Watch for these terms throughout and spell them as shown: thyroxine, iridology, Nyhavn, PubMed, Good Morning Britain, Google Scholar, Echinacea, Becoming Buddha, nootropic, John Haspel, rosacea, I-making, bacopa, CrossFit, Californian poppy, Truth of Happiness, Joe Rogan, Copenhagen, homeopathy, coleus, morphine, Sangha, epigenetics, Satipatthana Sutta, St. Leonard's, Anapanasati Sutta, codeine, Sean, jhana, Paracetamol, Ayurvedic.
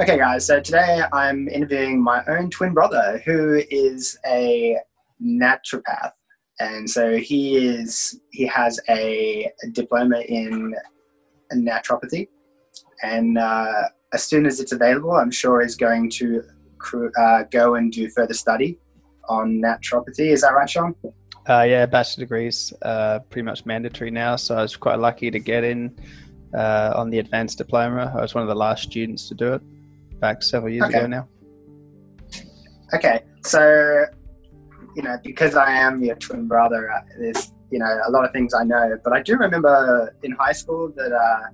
Okay guys, so today I'm interviewing my own twin brother who is a naturopath, and so he has a diploma in naturopathy, and as soon as it's available I'm sure he's going to go and do further study on naturopathy. Is that right, Sean? Yeah, bachelor degrees pretty much mandatory now, so I was quite lucky to get in on the advanced diploma. I was one of the last students to do it back several years ago now. Okay, so you know, because I am your twin brother, there's, you know, a lot of things I know, but I do remember in high school that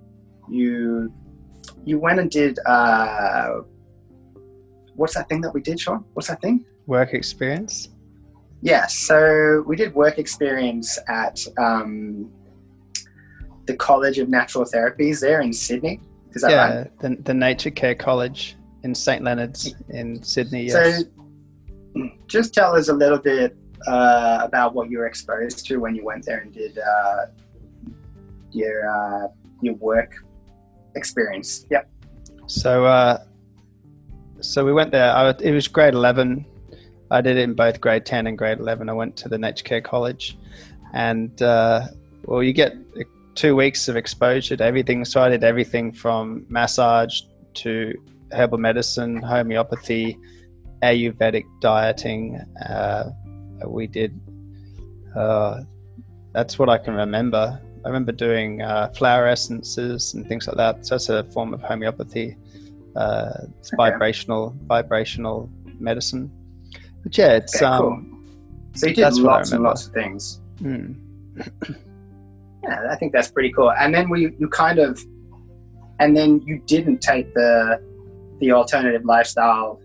you went and did what's that thing that we did, Sean? What's that thing? Work experience. Yeah, so we did work experience at the College of Natural Therapies there in Sydney. Is that right? Yeah, the Nature Care College in St. Leonard's in Sydney, yes. So just tell us a little bit about what you were exposed to when you went there and did your work experience. Yep. So we went there. It was grade 11. I did it in both grade 10 and grade 11. I went to the Nature Care College, and you get 2 weeks of exposure to everything. So I did everything from massage to herbal medicine, homeopathy, Ayurvedic dieting. We did, that's what I can remember. I remember doing flower essences and things like that. So that's a form of homeopathy. It's vibrational medicine. But yeah, it's cool. So you did lots and lots of things. Yeah, I think that's pretty cool. And then you didn't take the alternative lifestyle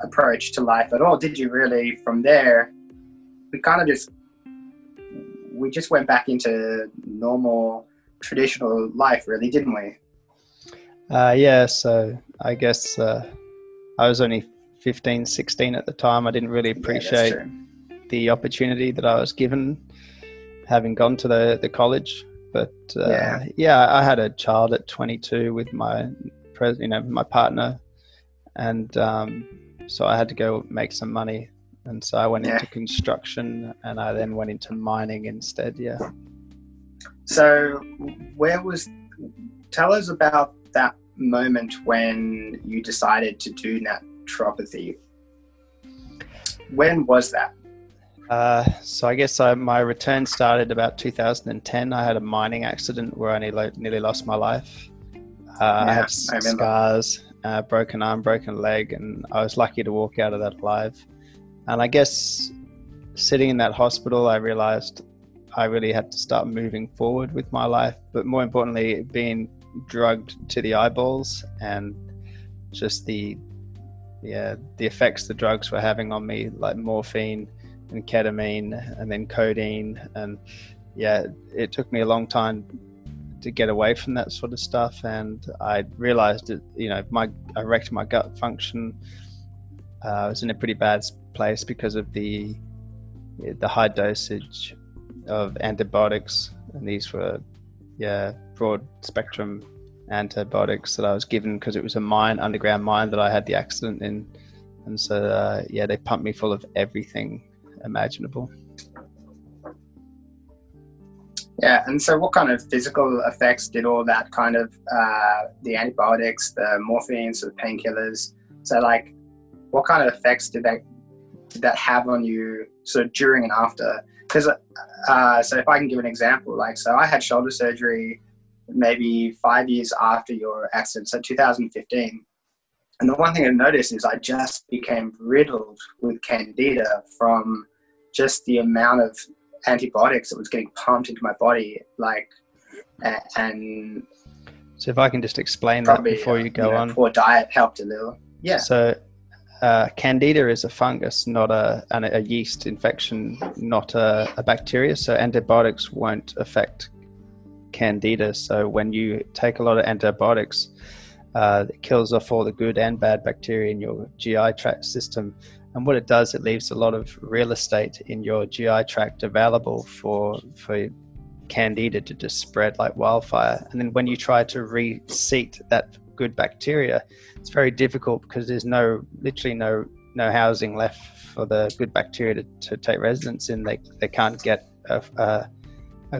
approach to life at all, did you? Really, from there, we just went back into normal, traditional life, really, didn't we? Yeah. So I guess I was only 15, 16 at the time. I didn't really appreciate the opportunity that I was given, having gone to the college. But I had a child at 22 with my partner, and so I had to go make some money, and so I went into construction, and I then went into mining instead. Yeah. So tell us about that moment when you decided to do naturopathy. When was that? So I guess my return started about 2010. I had a mining accident where I nearly lost my life. I have scars, broken arm, broken leg, and I was lucky to walk out of that alive. And I guess sitting in that hospital, I realized I really had to start moving forward with my life, but more importantly, being drugged to the eyeballs and just the effects the drugs were having on me, like morphine and ketamine and then codeine, and it took me a long time to get away from that sort of stuff. And I realized that, you know, I wrecked my gut function. I was in a pretty bad place because of the high dosage of antibiotics, and these were broad spectrum antibiotics that I was given because it was a underground mine that I had the accident in. And so they pumped me full of everything imaginable. Yeah, and so what kind of physical effects did all that kind of the antibiotics, the morphines, the painkillers, so like what kind of effects did that have on you sort of during and after? Because so if I can give an example, like, so I had shoulder surgery maybe 5 years after your accident, so 2015, and the one thing I noticed is I just became riddled with candida from just the amount of antibiotics that was getting pumped into my body. Like, and so if I can just explain that before you go on. Poor diet helped a little. Yeah. So candida is a fungus, not a yeast infection, not a bacteria. So antibiotics won't affect candida. So when you take a lot of antibiotics, it kills off all the good and bad bacteria in your GI tract system. And what it does, it leaves a lot of real estate in your GI tract available for candida to just spread like wildfire. And then when you try to reseat that good bacteria, it's very difficult because there's literally no housing left for the good bacteria to take residence in. They can't get a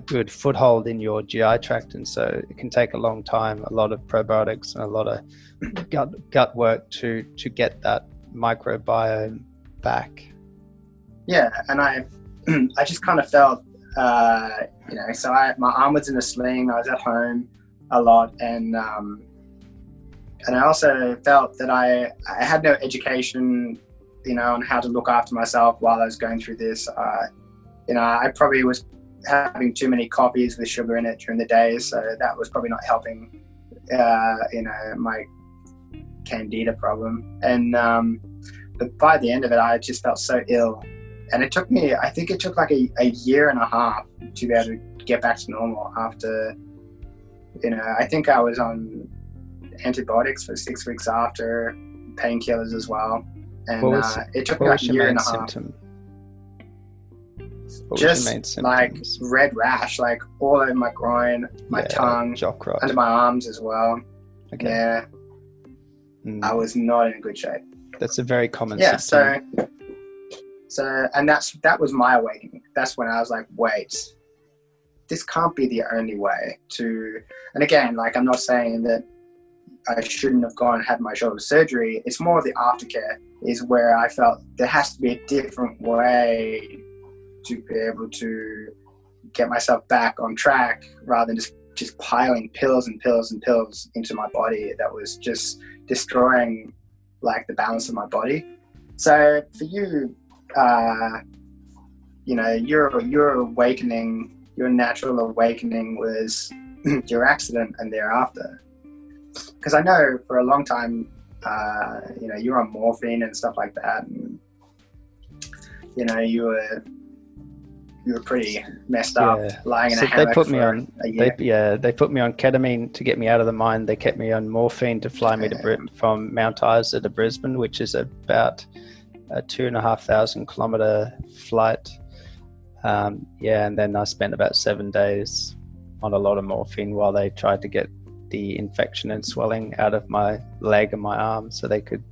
good foothold in your GI tract, and so it can take a long time, a lot of probiotics and a lot of gut work to get that microbiome back. Yeah, and I just kind of felt, so my arm was in a sling, I was at home a lot, and I also felt that I had no education, on how to look after myself while I was going through this. I probably was having too many coffees with sugar in it during the day, so that was probably not helping, my candida problem. And but by the end of it, I just felt so ill. And it took me, I think it took like a year and a half to be able to get back to normal after, I think I was on antibiotics for 6 weeks after, painkillers as well. And it took me like a year and a half. Just like red rash, like all over my groin, my tongue, under my arms as well. Okay. Yeah. I was not in good shape. That's a very common symptom. Yeah, so and that was my awakening. That's when I was like, wait, this can't be the only way to. And again, like I'm not saying that I shouldn't have gone and had my shoulder surgery. It's more the aftercare is where I felt there has to be a different way to be able to get myself back on track rather than just piling pills and pills and pills into my body. That was just destroying like the balance of my body. So for you, your awakening, your natural awakening was your accident and thereafter. Because I know for a long time, you're on morphine and stuff like that, and you were pretty messed up, lying in a hammock. They put me on ketamine to get me out of the mine. They kept me on morphine to fly me from Mount Isa to Brisbane, which is about a 2,500 kilometer flight. And then I spent about 7 days on a lot of morphine while they tried to get the infection and swelling out of my leg and my arm so they could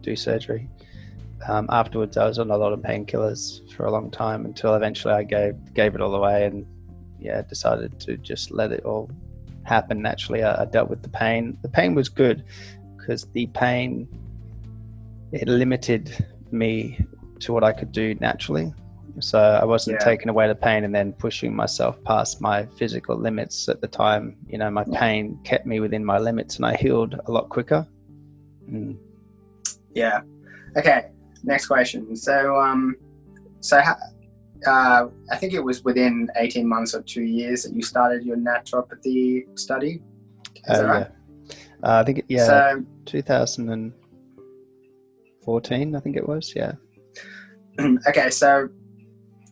do surgery. Afterwards, I was on a lot of painkillers for a long time until eventually I gave it all away and decided to just let it all happen naturally. I dealt with the pain. The pain was good because the pain, it limited me to what I could do naturally. So I wasn't taking away the pain and then pushing myself past my physical limits at the time. My pain kept me within my limits and I healed a lot quicker. Mm. Yeah. Okay. Next question. So, I think it was within 18 months or 2 years that you started your naturopathy study. Is that right? I think, 2014, I think it was. Yeah. Okay. So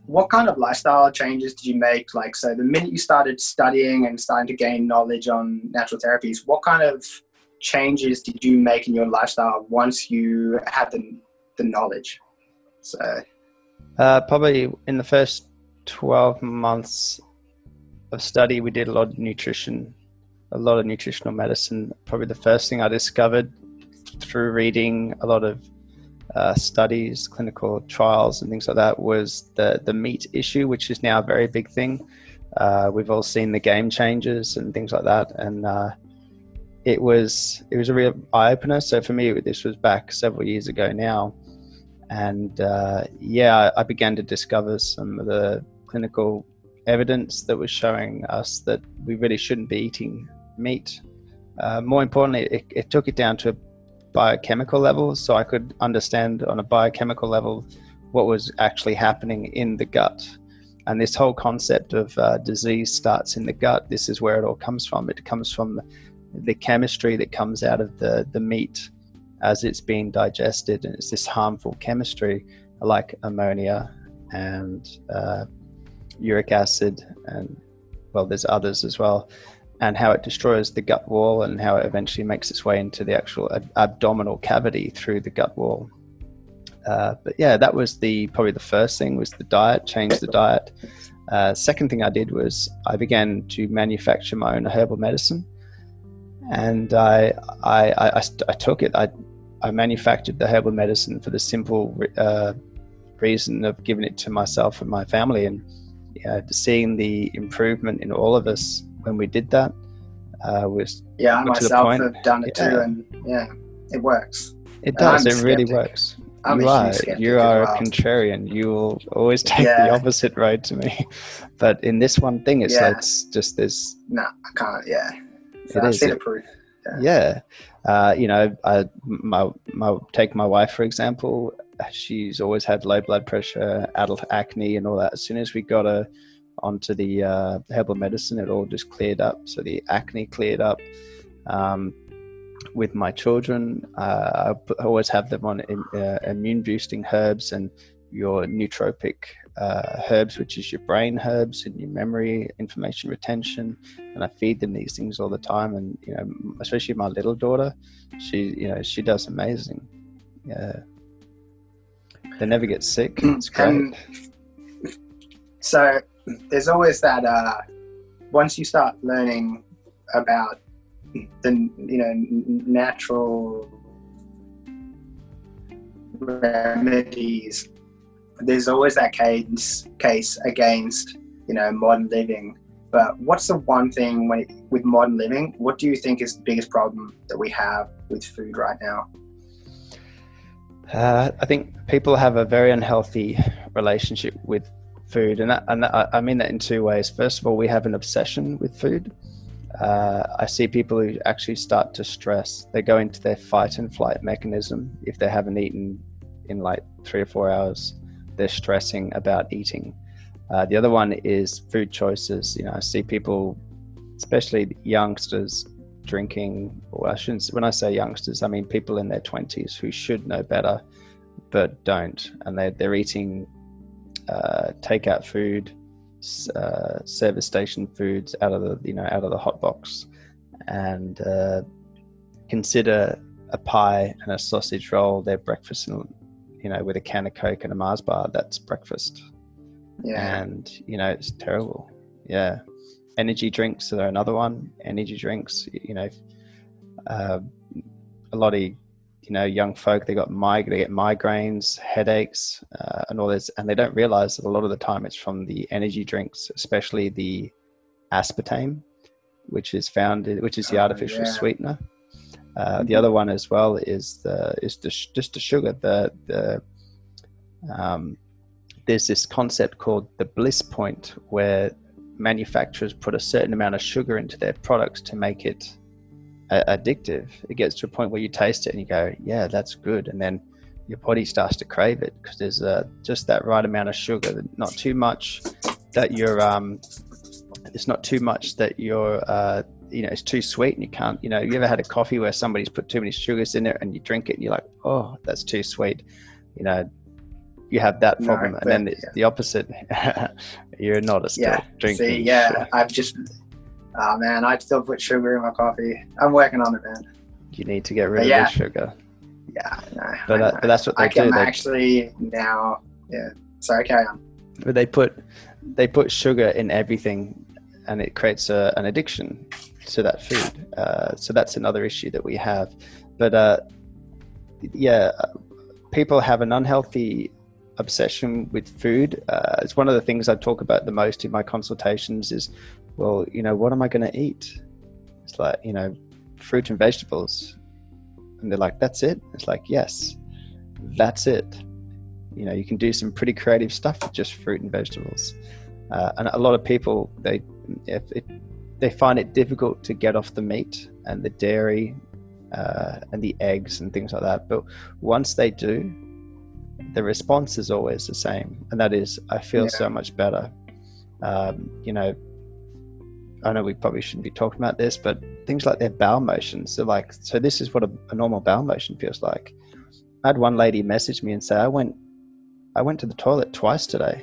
what kind of lifestyle changes did you make? Like, so the minute you started studying and starting to gain knowledge on natural therapies, what kind of changes did you make in your lifestyle once you had the knowledge? So probably in the first 12 months of study, we did a lot of nutrition, a lot of nutritional medicine. Probably the first thing I discovered through reading a lot of studies, clinical trials and things like that was the meat issue, which is now a very big thing. We've all seen the Game Changers and things like that, and It was a real eye-opener. So for me, this was back several years ago now. And I began to discover some of the clinical evidence that was showing us that we really shouldn't be eating meat. More importantly, it took it down to a biochemical level. So I could understand on a biochemical level what was actually happening in the gut. And this whole concept of disease starts in the gut. This is where it all comes from. It comes from the chemistry that comes out of the meat as it's being digested, and it's this harmful chemistry like ammonia and uric acid, and there's others as well, and how it destroys the gut wall and how it eventually makes its way into the actual abdominal cavity through the gut wall. That was probably the first thing was the diet. Change the diet. Second thing I did was I began to manufacture my own herbal medicine. And I took it. I manufactured the herbal medicine for the simple reason of giving it to myself and my family, and seeing the improvement in all of us when we did that was I myself have done it too, and it works. It does. It really works. You are a contrarian. You will always take the opposite road to me. But in this one thing, it's like it's just this. No, I can't. Yeah, so I've seen it proof. Yeah. Take my wife, for example. She's always had low blood pressure, adult acne and all that. As soon as we got her onto the herbal medicine, it all just cleared up. So the acne cleared up. With my children, I always have them on immune boosting herbs and your nootropic herbs, which is your brain herbs and your memory, information retention. And I feed them these things all the time. And, especially my little daughter, she does amazing. Yeah. They never get sick. It's great. So there's always that, once you start learning about the natural remedies, there's always that case against modern living. But what's the one thing with modern living? What do you think is the biggest problem that we have with food right now? I think people have a very unhealthy relationship with food, and I mean that in two ways. First of all, we have an obsession with food. I see people who actually start to stress. They go into their fight and flight mechanism. If they haven't eaten in like 3 or 4 hours, they're stressing about eating. The other one is food choices. I see people, especially youngsters, drinking. Well, when I say youngsters, I mean people in their 20s who should know better, but don't. And they're eating takeout food, service station foods out of the hot box, and consider a pie and a sausage roll their breakfast, and with a can of Coke and a Mars bar, that's breakfast. And it's terrible. Energy drinks are another one. Energy drinks, a lot of young folk, they get migraines, headaches, and all this, and they don't realize that a lot of the time it's from the energy drinks, especially the aspartame, which is the artificial sweetener. The other one as well is just the sugar. There's this concept called the bliss point, where manufacturers put a certain amount of sugar into their products to make it addictive. It gets to a point where you taste it and you go, yeah, that's good, and then your body starts to crave it because there's just that right amount of sugar, not too much that you're it's not too much that you're it's too sweet, and you can't you ever had a coffee where somebody's put too many sugars in it and you drink it and you're like, oh, that's too sweet, you have that problem. No, but, and then it's the opposite. You're not a drinking. See, sugar. I've just oh man, I'd still put sugar in my coffee. I'm working on it, man. You need to get rid of the sugar. Yeah, no, but that's what they do. Actually now, sorry, carry on. But they put sugar in everything, and it creates an addiction to that food. So that's another issue that we have. But people have an unhealthy obsession with food. It's one of the things I talk about the most in my consultations is, well, what am I going to eat? It's like, fruit and vegetables. And they're like, that's it? It's like, yes, that's it. You can do some pretty creative stuff with just fruit and vegetables. And a lot of people, they find it difficult to get off the meat and the dairy and the eggs and things like that. But once they do, the response is always the same. And that is, I feel so much better. I know we probably shouldn't be talking about this, but things like their bowel motions. So this is what a normal bowel motion feels like. I had one lady message me and say, I went to the toilet twice today.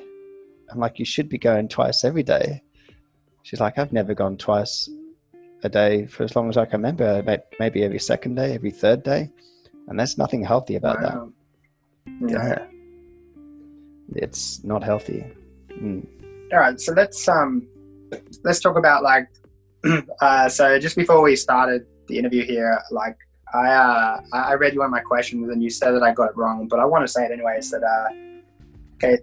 I'm like, you should be going twice every day. She's like, I've never gone twice a day for as long as I can remember, maybe every second day, every third day. And there's nothing healthy about that. Yeah. It's not healthy. Mm. All right. So let's talk about so just before we started the interview here, like I read you one of my questions and you said that I got it wrong, but I want to say it anyways. That okay,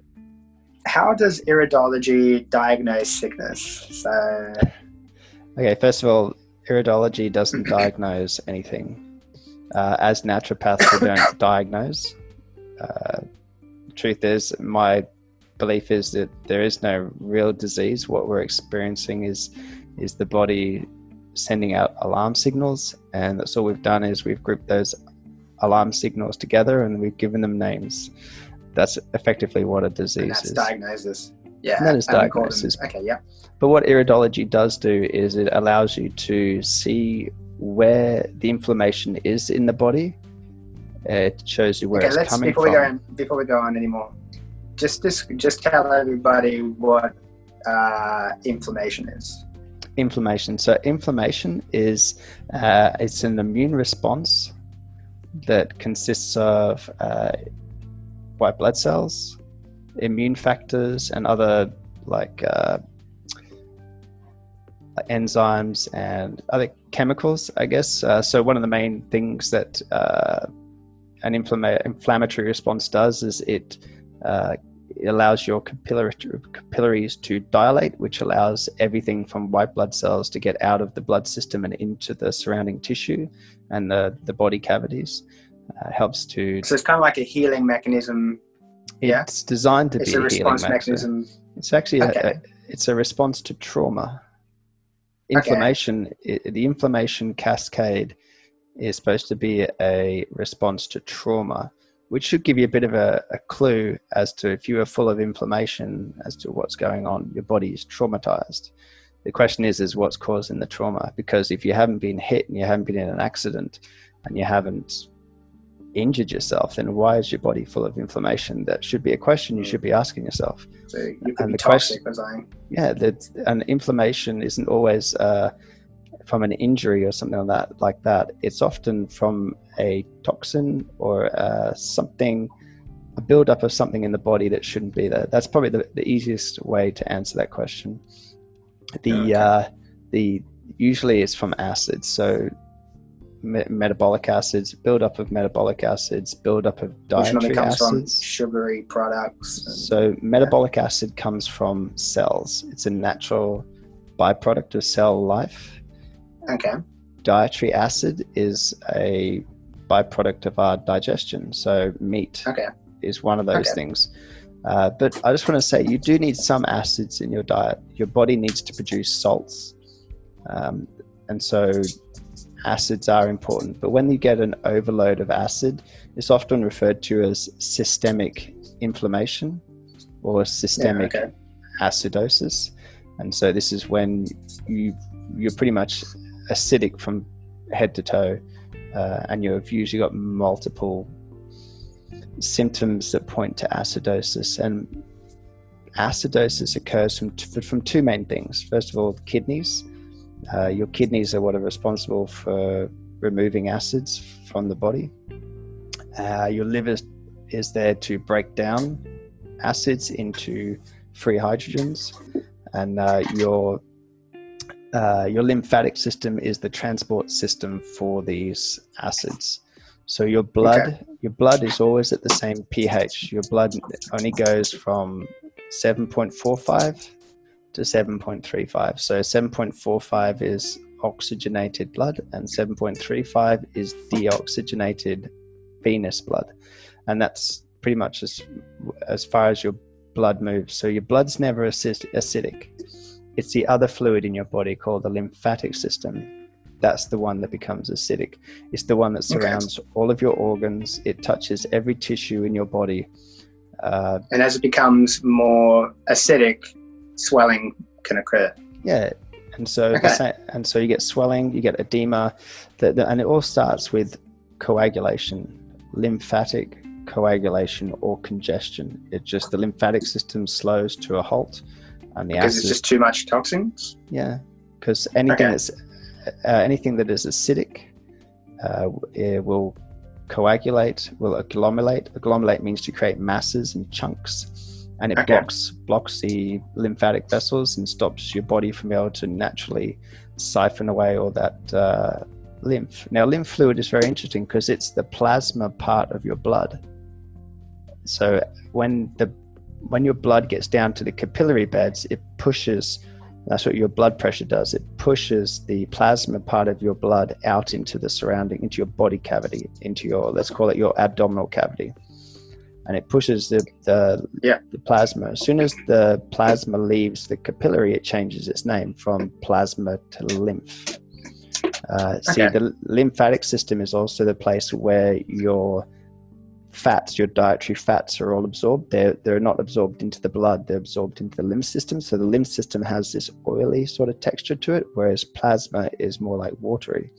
how does iridology diagnose sickness? So okay, first of all, iridology doesn't diagnose anything. As naturopaths, we don't diagnose. Truth is, my belief is that there is no real disease. What we're experiencing is the body sending out alarm signals, and that's all we've done is we've grouped those alarm signals together and we've given them names. That's effectively what a disease and that's is. Diagnosis. Yeah. And that is diagnosis. Okay, yeah. But what iridology does do is it allows you to see where the inflammation is in the body. It shows you where it's coming from. Before we go on anymore, just tell everybody what inflammation is. Inflammation. So inflammation is it's an immune response that consists of white blood cells, immune factors, and other like enzymes and other chemicals, I guess. So one of the main things that an inflammatory response does is it allows your capillaries to dilate, which allows everything from white blood cells to get out of the blood system and into the surrounding tissue and the body cavities. Helps to... So it's kind of like a healing mechanism. Yeah. It's designed to be a response mechanism. It's actually it's a response to trauma. Inflammation, the inflammation cascade is supposed to be a response to trauma, which should give you a bit of a clue as to if you are full of inflammation as to what's going on. Your body is traumatized. The question is what's causing the trauma? Because if you haven't been hit and you haven't been in an accident and you haven't injured yourself, then why is your body full of inflammation? That should be a question you should be asking yourself. So you could be toxic, and inflammation isn't always from an injury or something like that. It's often from a toxin or a buildup of something in the body that shouldn't be there. That's probably the easiest way to answer that question. Usually it's from acids. So metabolic acids, buildup of dietary acids, from sugary products. Metabolic acid comes from cells. It's a natural byproduct of cell life. Okay. Dietary acid is a byproduct of our digestion. So meat is one of those things. But I just want to say you do need some acids in your diet. Your body needs to produce salts. And so acids are important. But when you get an overload of acid, it's often referred to as systemic inflammation or systemic acidosis. And so this is when you're pretty much acidic from head to toe, and you've usually got multiple symptoms that point to acidosis. And acidosis occurs from two main things. First of all, kidneys. Your kidneys are what are responsible for removing acids from the body. Your liver is there to break down acids into free hydrogens, and your lymphatic system is the transport system for these acids. So your blood is always at the same pH. Your blood only goes from 7.45 to 7.35. So 7.45 is oxygenated blood and 7.35 is deoxygenated venous blood. And that's pretty much as far as your blood moves. So your blood's never acidic. It's the other fluid in your body called the lymphatic system. That's the one that becomes acidic. It's the one that surrounds all of your organs. It touches every tissue in your body. And as it becomes more acidic, swelling can occur. Yeah. And so and so you get swelling, you get edema, and it all starts with coagulation, lymphatic coagulation or congestion. It's just the lymphatic system slows to a halt. Because it's just too much toxins? Yeah, because anything that is acidic it will coagulate, will agglomulate. Agglomulate means to create masses and chunks, and it blocks the lymphatic vessels and stops your body from being able to naturally siphon away all that lymph. Now, lymph fluid is very interesting because it's the plasma part of your blood. So when your blood gets down to the capillary beds, it pushes, that's what your blood pressure does, it pushes the plasma part of your blood out into the surrounding, into your body cavity, into your, let's call it your abdominal cavity. And it pushes the plasma. As soon as the plasma leaves the capillary, it changes its name from plasma to lymph. See, the lymphatic system is also the place where your fats, your dietary fats, are all absorbed. They're not absorbed into the blood, they're absorbed into the lymph system. So the lymph system has this oily sort of texture to it, whereas plasma is more like watery.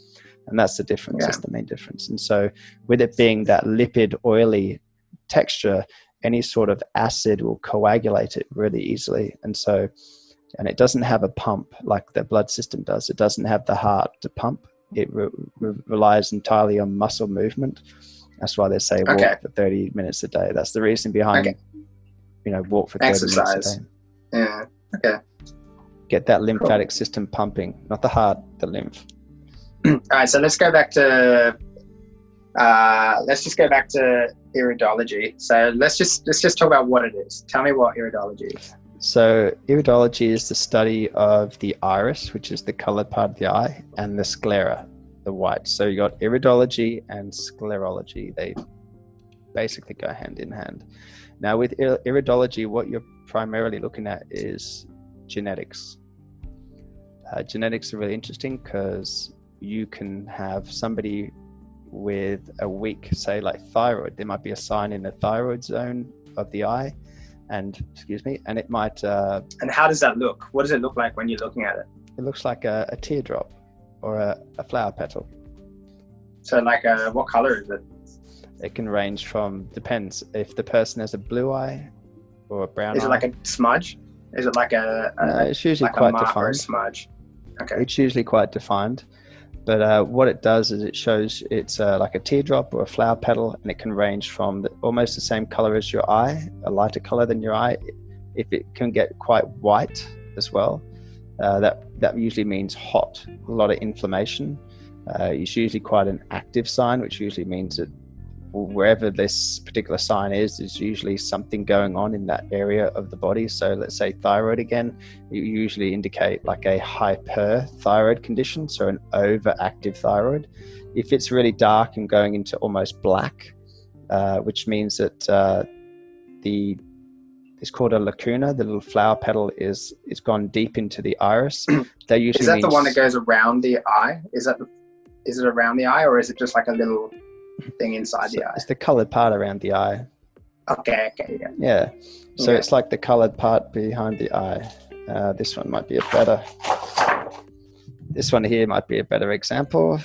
And that's the difference, that's the main difference. And so with it being that lipid, oily texture, any sort of acid will coagulate it really easily. And so, and it doesn't have a pump like the blood system does. It doesn't have the heart to pump. It relies entirely on muscle movement. That's why they say walk for 30 minutes a day. That's the reason behind walk for 30 minutes a day. Yeah. Okay. Get that lymphatic system pumping, not the heart, the lymph. All right. So let's go back to. Let's just go back to iridology. So let's just talk about what it is. Tell me what iridology is. So iridology is the study of the iris, which is the colored part of the eye, and the sclera, the white. So you got iridology and sclerology. They basically go hand in hand. Now with iridology, what you're primarily looking at is genetics. Genetics are really interesting because you can have somebody with a weak, say like thyroid, there might be a sign in the thyroid zone of the eye, and it might. And how does that look? What does it look like when you're looking at it? It looks like a teardrop or a flower petal. So like what color is it? It can range from, depends if the person has a blue eye or a brown eye. Is it like a smudge? Is it like a no, it's usually like quite defined. Smudge. Okay. It's usually quite defined. But what it does is it shows it's like a teardrop or a flower petal, and it can range from almost the same color as your eye, a lighter color than your eye. If it can get quite white as well, that usually means hot, a lot of inflammation. It's usually quite an active sign, which usually means that wherever this particular sign is, there's usually something going on in that area of the body. So let's say thyroid again, you usually indicate like a hyperthyroid condition, so an overactive thyroid. If it's really dark and going into almost black, which means that it's called a lacuna, the little flower petal it's gone deep into the iris. They usually is that the one that goes around the eye? Is it around the eye, or is it just like a little thing inside the eye? It's the colored part around the eye. Okay. Yeah. So it's like the colored part behind the eye. This one might be this one here might be a better example.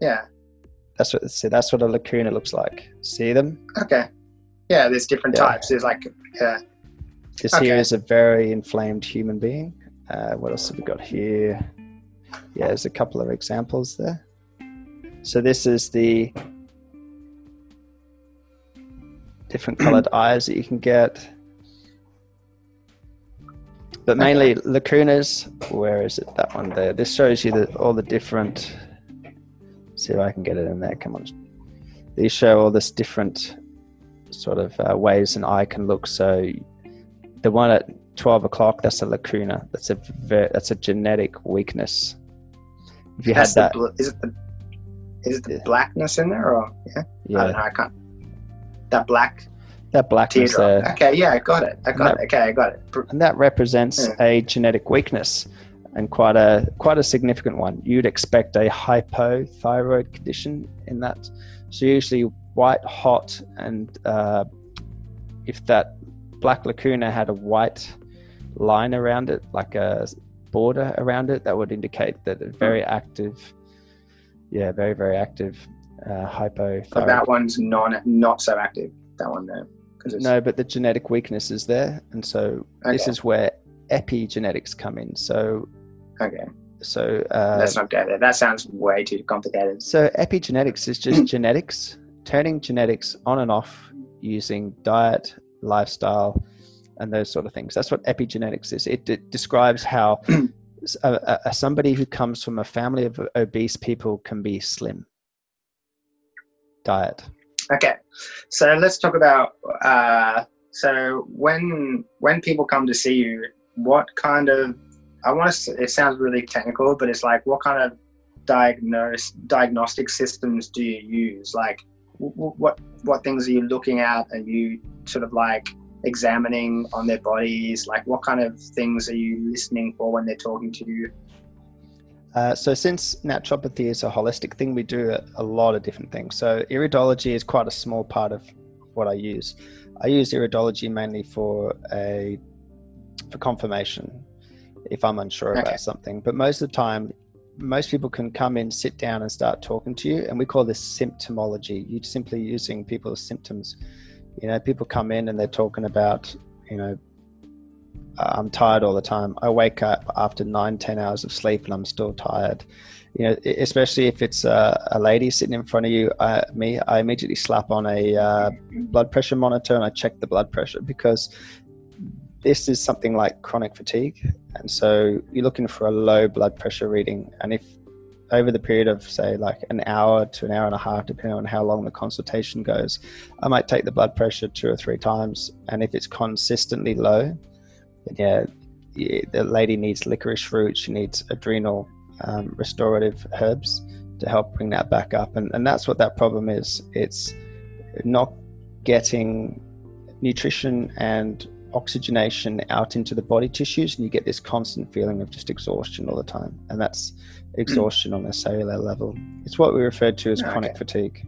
Yeah. That's what a lacuna looks like. See them? Okay. Yeah, there's different types. There's like, This here is a very inflamed human being. What else have we got here? Yeah, there's a couple of examples there. So this is the different colored eyes that you can get, but mainly lacunas. Where is it? That one there. This shows you all the different. See if I can get it in there. Come on. These show all this different sort of ways an eye can look. So the one at 12 o'clock, that's a lacuna. That's a genetic weakness. If you that's had that, is it the blackness in there, or I don't know, I can't. That blackness there. Okay, yeah, I got it. I got it. And that represents a genetic weakness, and quite a significant one. You'd expect a hypothyroid condition in that. So usually white hot, and if that black lacuna had a white line around it, like a border around it, that would indicate that it's very active. Yeah, very, very active hypothyroid. But that one's not so active, that one there. No, but the genetic weakness is there. And so this is where epigenetics come in. So let's not go there. That sounds way too complicated. So epigenetics is just genetics, turning genetics on and off using diet, lifestyle, and those sort of things. That's what epigenetics is. It describes how somebody who comes from a family of obese people can be slim? Diet. Okay, so let's talk about so when people come to see you, what kind of, I want to say, it sounds really technical, but it's like, what kind of diagnostic systems do you use? Like what things are you looking at? Are you sort of like examining on their bodies? Like what kind of things are you listening for when they're talking to you? So since naturopathy is a holistic thing, we do a lot of different things. So iridology is quite a small part of what I use. I use iridology mainly for confirmation, if I'm unsure about something. But most of the time, most people can come in, sit down and start talking to you. And we call this symptomology. You're simply using people's symptoms. You know, people come in and they're talking about, you know, I'm tired all the time. I wake up after 9-10 hours of sleep and I'm still tired. You know, especially if it's a lady sitting in front of you, I immediately slap on a blood pressure monitor and I check the blood pressure, because this is something like chronic fatigue. And so you're looking for a low blood pressure reading. And if over the period of, say, like an hour to an hour and a half, depending on how long the consultation goes, I might take the blood pressure 2 or 3 times. And if it's consistently low, yeah, the lady needs licorice root. She needs adrenal restorative herbs to help bring that back up. And that's what that problem is. It's not getting nutrition and oxygenation out into the body tissues, and you get this constant feeling of just exhaustion all the time. And that's exhaustion on a cellular level. It's what we refer to as chronic fatigue.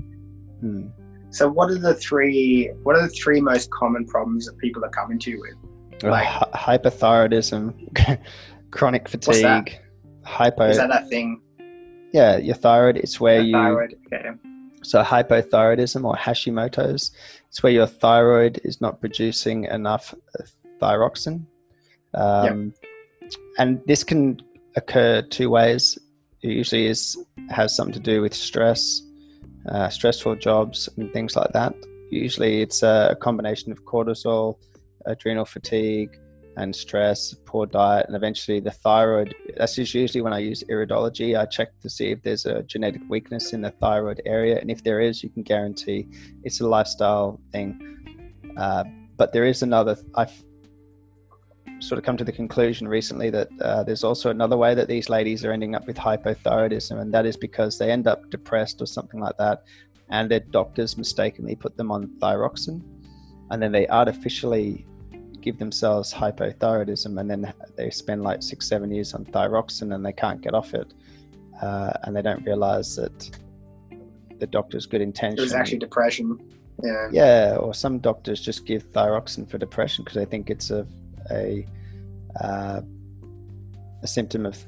Hmm. So what are the three most common problems that people are coming to you with? Like hyperthyroidism, chronic fatigue. What's that? Hypo. Is that thing? Yeah, your thyroid. It's where your thyroid. Okay. So hypothyroidism or Hashimoto's. It's where your thyroid is not producing enough thyroxine. And this can occur 2 ways. It usually has something to do with stress, stressful jobs, and things like that. Usually, it's a combination of cortisol, adrenal fatigue and stress, poor diet, and eventually the thyroid. That's usually when I use iridology. I check to see if there's a genetic weakness in the thyroid area, and if there is, you can guarantee it's a lifestyle thing. But there is another. I've sort of come to the conclusion recently that there's also another way that these ladies are ending up with hypothyroidism, and that is because they end up depressed or something like that, and their doctors mistakenly put them on thyroxine, and then they artificially give themselves hypothyroidism, and then they spend like 6-7 years on thyroxine and they can't get off it, and they don't realize that the doctor's good intention, it was actually depression. Or some doctors just give thyroxine for depression because they think it's a symptom of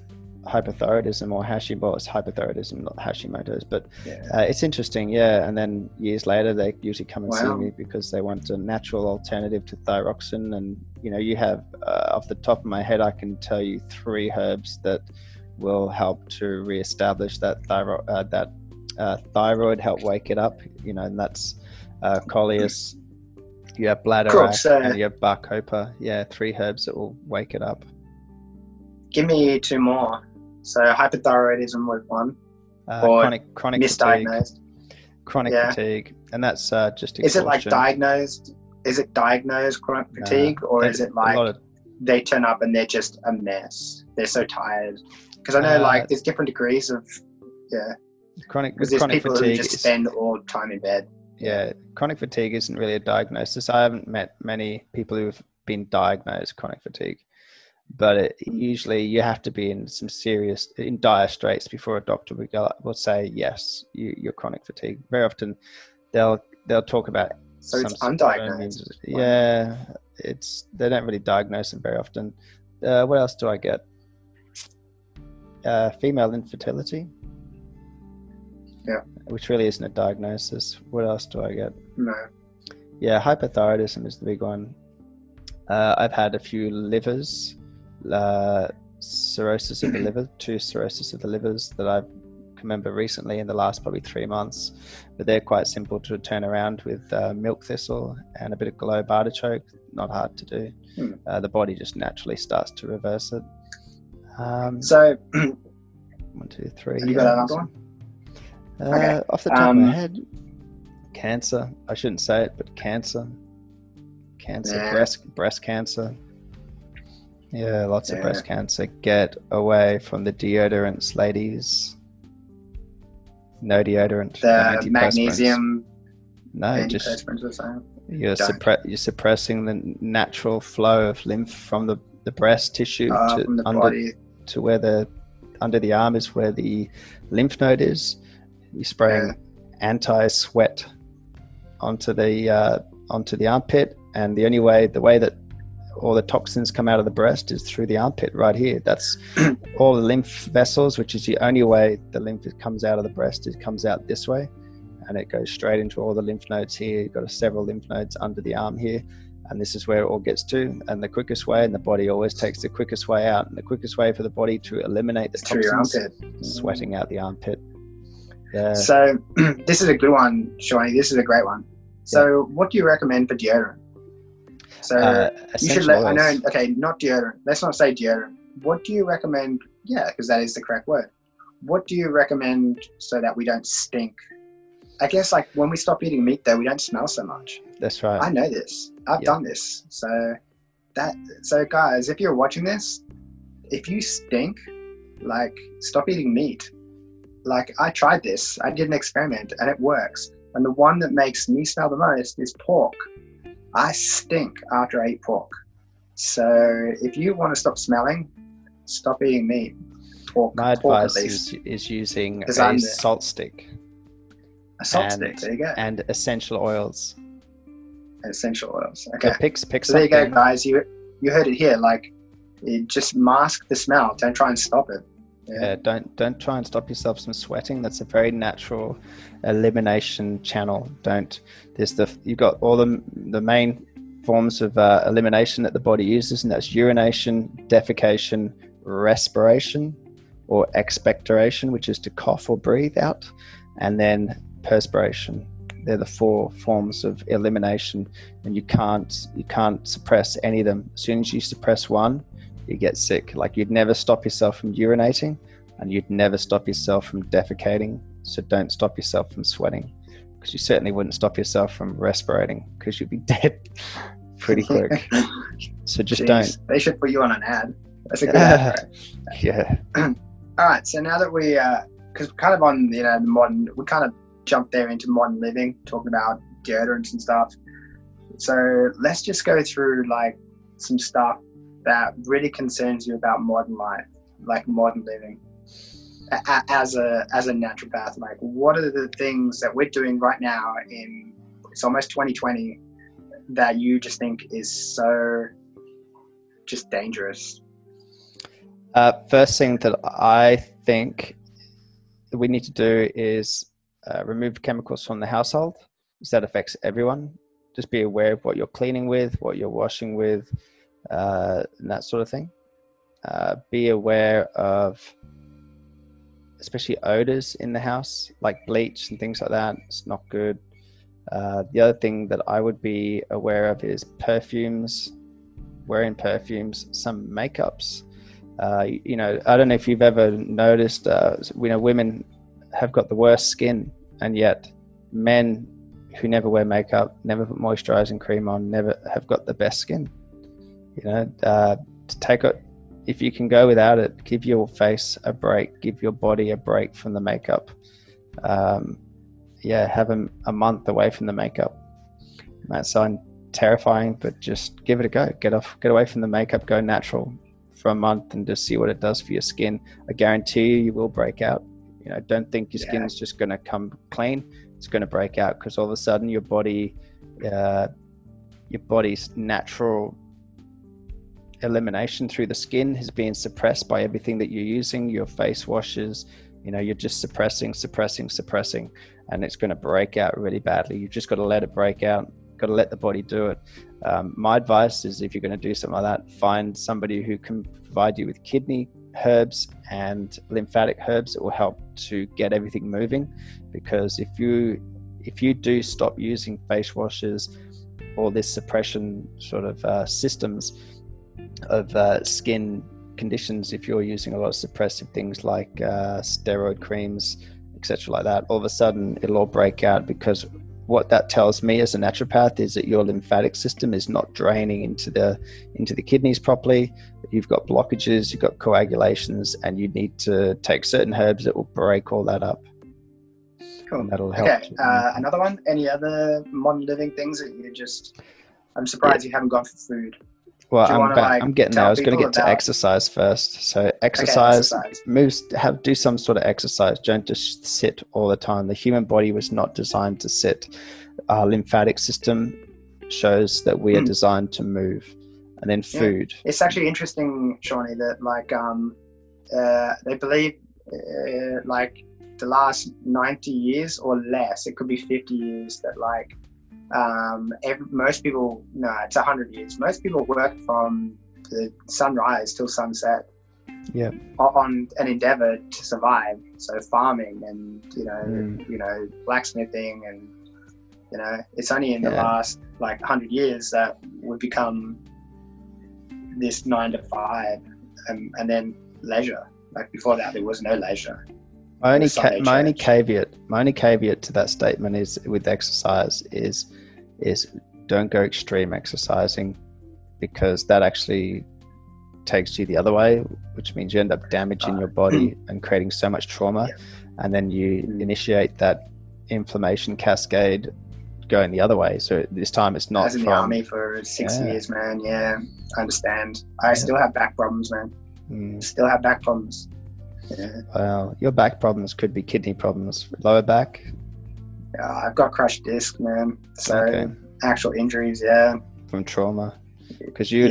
hypothyroidism or hypothyroidism, not Hashimoto's, but it's interesting. And then years later they usually come and see me because they want a natural alternative to thyroxine. And you know, you have off the top of my head, I can tell you 3 herbs that will help to reestablish that thyroid, help wake it up, you know, and that's coleus, you have bladder ash, and you have bacopa. 3 herbs that will wake it up. Give me 2 more. So hypothyroidism was 1, or chronic misdiagnosed fatigue, and that's just exhaustion. Is it like diagnosed? Is it diagnosed chronic fatigue, or is it like they turn up and they're just a mess? They're so tired, because I know like there's different degrees of chronic. Because there's people who just spend all time in bed. Yeah, chronic fatigue isn't really a diagnosis. I haven't met many people who've been diagnosed chronic fatigue. But usually you have to be in some serious, in dire straits before a doctor will say, yes, you're chronic fatigue. Very often they'll talk about. So it's undiagnosed. They don't really diagnose them very often. What else do I get? Female infertility. Yeah. Which really isn't a diagnosis. What else do I get? No. Yeah, hypothyroidism is the big one. I've had a few livers. Cirrhosis of the liver, 2 cirrhosis of the livers that I can remember recently in the last probably 3 months, but they're quite simple to turn around with milk thistle and a bit of globe artichoke. Not hard to do. The body just naturally starts to reverse it. So one, two, three. Have you got another one? Okay. Off the top of my head, cancer. I shouldn't say it, but cancer, yeah. breast cancer. Yeah, lots of breast cancer. Get away from the deodorants, ladies. No deodorant. The magnesium. No, just you're suppressing the natural flow of lymph from the breast tissue to the body. To where the under the arm is where the lymph node is. You're spraying anti-sweat onto the armpit, and the only way that all the toxins come out of the breast is through the armpit right here. That's all the lymph vessels, which is the only way the lymph comes out of the breast. It comes out this way, and it goes straight into all the lymph nodes here. You've got several lymph nodes under the arm here, and this is where it all gets to. And the quickest way, and the body always takes the quickest way out, and the quickest way for the body to eliminate the toxins is sweating out the armpit. Yeah. So this is a good one, Shawnee. This is a great one. So what do you recommend for deodorant? So you should let, I know, okay, not deodorant. Let's not say deodorant. What do you recommend? Yeah, because that is the correct word. What do you recommend so that we don't stink? I guess like when we stop eating meat though, we don't smell so much. That's right. I know this. I've done this. So guys, if you're watching this, if you stink, like stop eating meat. Like I tried this, I did an experiment and it works. And the one that makes me smell the most is pork. I stink after I eat pork. So if you want to stop smelling, stop eating meat. Pork. My advice is using a salt stick. A salt stick, there you go. And essential oils. Okay. So there you go, guys. You heard it here. Like, just mask the smell. Don't try and stop it. Yeah, don't try and stop yourself from sweating. That's a very natural elimination channel. You've got all the main forms of elimination that the body uses, and that's urination, defecation, respiration, or expectoration, which is to cough or breathe out, and then perspiration. They're the four forms of elimination, and you can't suppress any of them. As soon as you suppress one, you get sick. Like you'd never stop yourself from urinating, and you'd never stop yourself from defecating. So don't stop yourself from sweating, because you certainly wouldn't stop yourself from respirating, because you'd be dead pretty quick. So just don't. They should put you on an ad. That's a good ad. Right? Yeah. All right. So now that we, because we're kind of on, you know, we kind of jumped there into modern living, talking about deodorants and stuff. So let's just go through like some stuff that really concerns you about modern life, like modern living, as a naturopath. Like, what are the things that we're doing right now in it's almost 2020 that you just think is so just dangerous? First thing that I think we need to do is remove chemicals from the household, because that affects everyone. Just be aware of what you're cleaning with, what you're washing with, and that sort of thing. Be aware of especially odors in the house, like bleach and things like that. It's not good. The other thing that I would be aware of is perfumes, wearing perfumes, some makeups. You know, I don't know if you've ever noticed, you know, women have got the worst skin, and yet men who never wear makeup, never put moisturizing cream on, never have got the best skin. You know, to take it, if you can go without it, give your face a break, give your body a break from the makeup. Have a month away from the makeup. That sounds terrifying, but just give it a go. Get away from the makeup, go natural for a month, and just see what it does for your skin. I guarantee you will break out. You know, don't think your skin is just going to come clean. It's going to break out, because all of a sudden your body's natural elimination through the skin is being suppressed by everything that you're using, your face washes, you know, you're just suppressing, and it's going to break out really badly. You've just got to let it break out, got to let the body do it. My advice is, if you're going to do something like that, find somebody who can provide you with kidney herbs and lymphatic herbs that will help to get everything moving, because if you do stop using face washes, all this suppression sort of systems of skin conditions, if you're using a lot of suppressive things like steroid creams, etc. like that, all of a sudden it'll all break out, because what that tells me as a naturopath is that your lymphatic system is not draining into the kidneys properly. You've got blockages, you've got coagulations, and you need to take certain herbs that will break all that up. Cool. And that'll help. Okay, another one? Any other modern living things that you just... I'm surprised you haven't gone for food. Well, I'm getting there. I was going to get to exercise first. So exercise. Moves, do some sort of exercise. Don't just sit all the time. The human body was not designed to sit. Our lymphatic system shows that we are designed to move. And then food. Yeah. It's actually interesting, Shawnee, that they believe the last 90 years or less, it could be 50 years, that most people, no, it's 100 years. Most people work from the sunrise till sunset, yeah, on an endeavor to survive. So farming and blacksmithing and it's only in the last 100 years that we become this 9 to 5, and then leisure. Before that, there was no leisure. My only caveat to that statement is with exercise is don't go extreme exercising, because that actually takes you the other way, which means you end up damaging your body and creating so much trauma, and then you initiate that inflammation cascade going the other way. So this time it's not. I was in the army for 6 years, man. Yeah, I understand. I still have back problems, man. Still have back problems. Yeah. Well, your back problems could be kidney problems, lower back. Yeah, I've got crushed disc, man. So Actual injuries, from trauma. Because your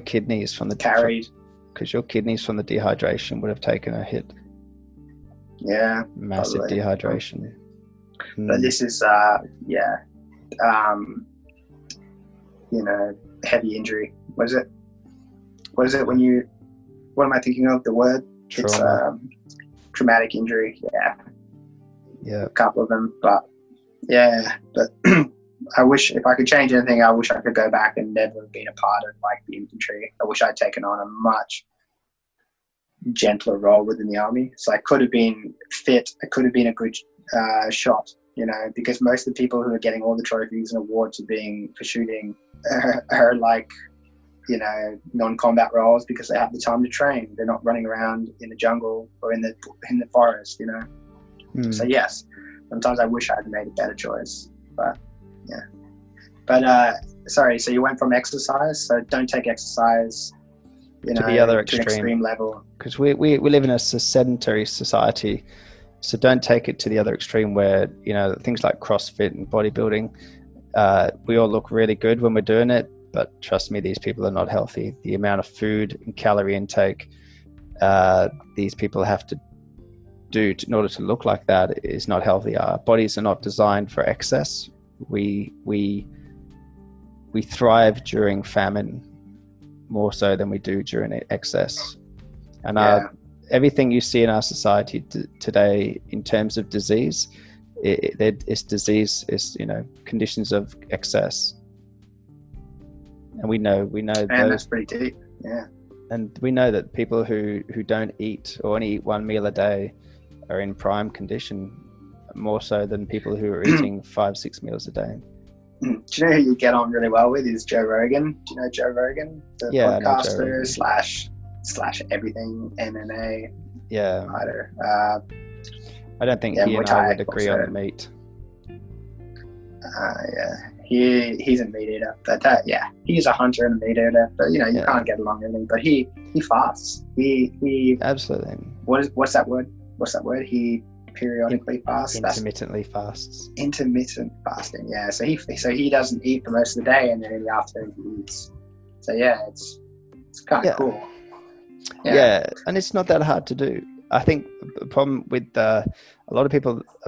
kidneys from the dehydration would have taken a hit. Yeah, massive probably. Dehydration. But this is heavy injury. What is it when you? What am I thinking of? The word. Trauma. It's traumatic injury, a couple of them, but I wish, if I could change anything, I wish I could go back and never have been a part of the infantry. I wish I'd taken on a much gentler role within the army, so I could have been fit, I could have been a good shot, because most of the people who are getting all the trophies and awards for shooting are non-combat roles, because they have the time to train. They're not running around in the jungle or in the forest, So yes, sometimes I wish I had made a better choice, sorry. So you went from exercise, so don't take exercise to the other extreme level, because we live in a sedentary society, so don't take it to the other extreme where things like CrossFit and bodybuilding, we all look really good when we're doing it. But trust me, these people are not healthy. The amount of food and calorie intake these people have to do in order to look like that is not healthy. Our bodies are not designed for excess. We thrive during famine more so than we do during excess. And everything you see in our society today in terms of disease, it's disease, it's conditions of excess. And we know that's pretty deep. Yeah. And we know that people who don't eat or only eat one meal a day are in prime condition, more so than people who are eating 5-6 meals a day. Do you know who you get on really well with is Joe Rogan. Do you know Joe Rogan? The podcaster slash everything MMA. Yeah. Fighter. I don't think he and I would agree also on meat. He's a meat eater, but he's a hunter and a meat eater, but you can't get along with him. But he fasts. He absolutely. What's that word? He periodically fasts. Intermittently fasts. Intermittent fasting. Yeah. So he doesn't eat for most of the day, and then in the afternoon he eats. So it's kind of cool. Yeah, and it's not that hard to do. I think the problem with a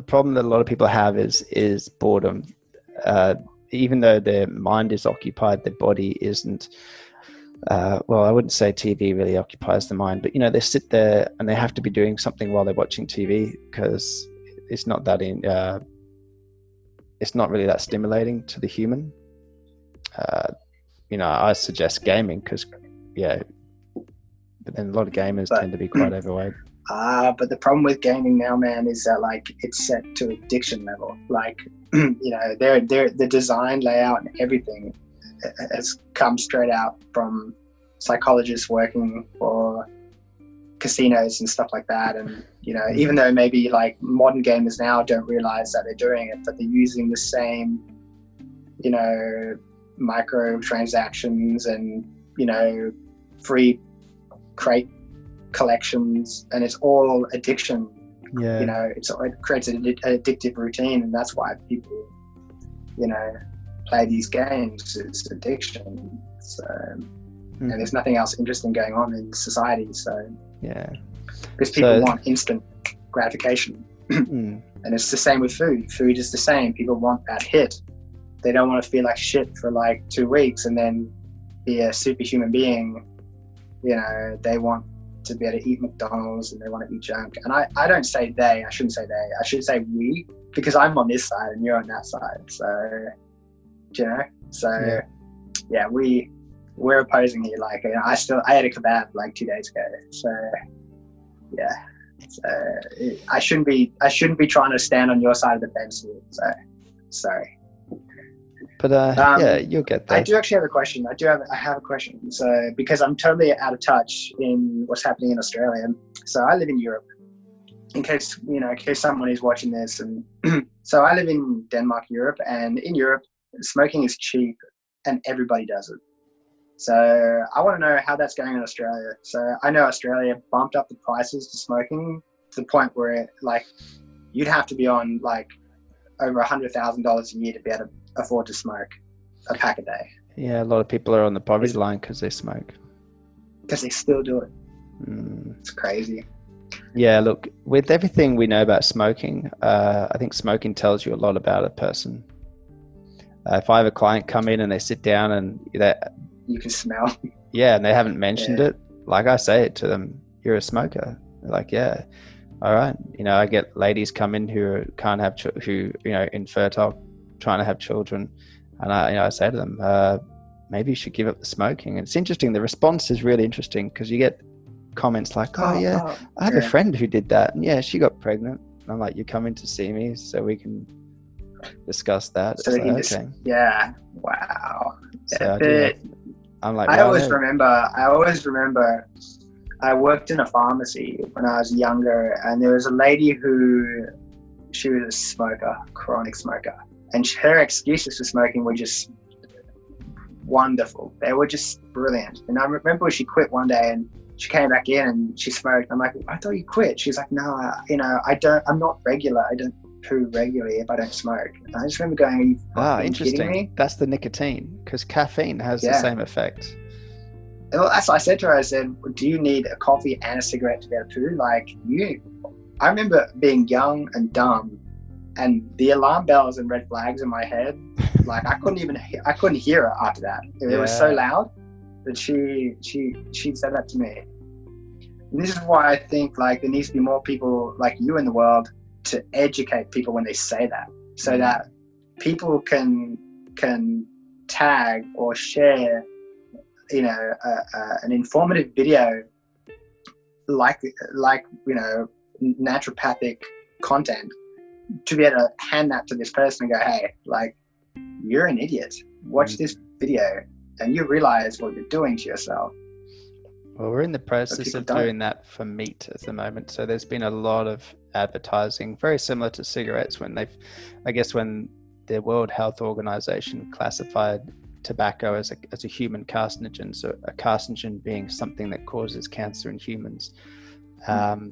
problem that a lot of people have is boredom. Even though their mind is occupied, their body isn't. I wouldn't say TV really occupies the mind, but they sit there and they have to be doing something while they're watching TV, because it's not that it's not really that stimulating to the human. I suggest gaming, because and a lot of gamers tend to be quite overweight. But the problem with gaming now, man, is that like it's set to addiction level. Like, you know, the design, layout, and everything has come straight out from psychologists working for casinos and stuff like that. And, you know, even though maybe like modern gamers now don't realize that they're doing it, but they're using the same, you know, microtransactions and, you know, free crate collections, and it's all addiction. Yeah, you know, it creates an addictive routine, and that's why people, you know, play these games. It's addiction. So and there's nothing else interesting going on in society, so yeah, because people want instant gratification. And it's the same with food is the same. People want that hit. They don't want to feel like shit for like 2 weeks and then be a superhuman being. You know, they want to be able to eat McDonald's and they want to eat junk. And I don't say they, I shouldn't say they, I should say we, because I'm on this side and you're on that side. So, you know, so yeah we're opposing here. Like, you know, I ate a kebab like 2 days ago. So yeah, so I shouldn't be trying to stand on your side of the fence here. So sorry. But yeah, you'll get there. I do actually have a question. I have a question. So, because I'm totally out of touch in what's happening in Australia. So I live in Europe. In case someone is watching this, and so I live in Denmark, Europe, and in Europe, smoking is cheap, and everybody does it. So I want to know how that's going in Australia. So I know Australia bumped up the prices to smoking to the point where like you'd have to be on like over $100,000 a year to be able to afford to smoke a pack a day. Yeah, a lot of people are on the poverty line because they smoke. Because they still do it. It's crazy. Yeah, look, with everything we know about smoking, I think smoking tells you a lot about a person. If I have a client come in and they sit down and you can smell. Yeah, and they haven't mentioned it. Like, I say it to them, you're a smoker. They're like, yeah, all right. You know, I get ladies come in who can't have, who, you know, infertile, trying to have children, and I say to them, maybe you should give up the smoking. And it's interesting, the response is really interesting, because you get comments like, I have a friend who did that, and yeah, she got pregnant. And I'm like, you're coming to see me so we can discuss that. So like, okay. Yeah, wow. So I always remember I worked in a pharmacy when I was younger, and there was a lady who, she was a smoker, chronic smoker. And her excuses for smoking were just wonderful. They were just brilliant. And I remember she quit one day, and she came back in and she smoked. I'm like, I thought you quit. She's like, no, I'm not regular. I don't poo regularly if I don't smoke. And I just remember going, are you fucking kidding me? That's the nicotine, because caffeine has the same effect. And that's what I said to her. I said, do you need a coffee and a cigarette to be able to poo? Like, you. I remember being young and dumb, and the alarm bells and red flags in my head, like I couldn't hear her after that. It was so loud that she said that to me. And this is why I think like there needs to be more people like you in the world to educate people when they say that, so that people can tag or share, you know, an informative video like you know, naturopathic content, to be able to hand that to this person and go, hey, like, you're an idiot. Watch this video and you realize what you're doing to yourself. Well, we're in the process of doing that for meat at the moment. So there's been a lot of advertising, very similar to cigarettes, when they've, I guess, when the World Health Organization classified tobacco as a human carcinogen. So a carcinogen being something that causes cancer in humans. Well,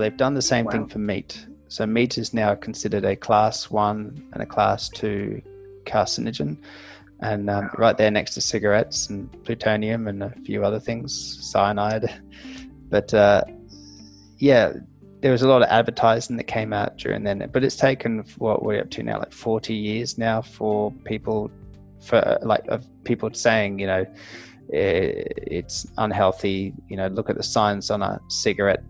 they've done the same thing for meat. So meat is now considered a class 1 and a class 2 carcinogen, and right there next to cigarettes and plutonium and a few other things, cyanide. But yeah, there was a lot of advertising that came out during then. But it's taken what we're up to now, like 40 years now, for people, of people saying, you know, it's unhealthy. You know, look at the signs on a cigarette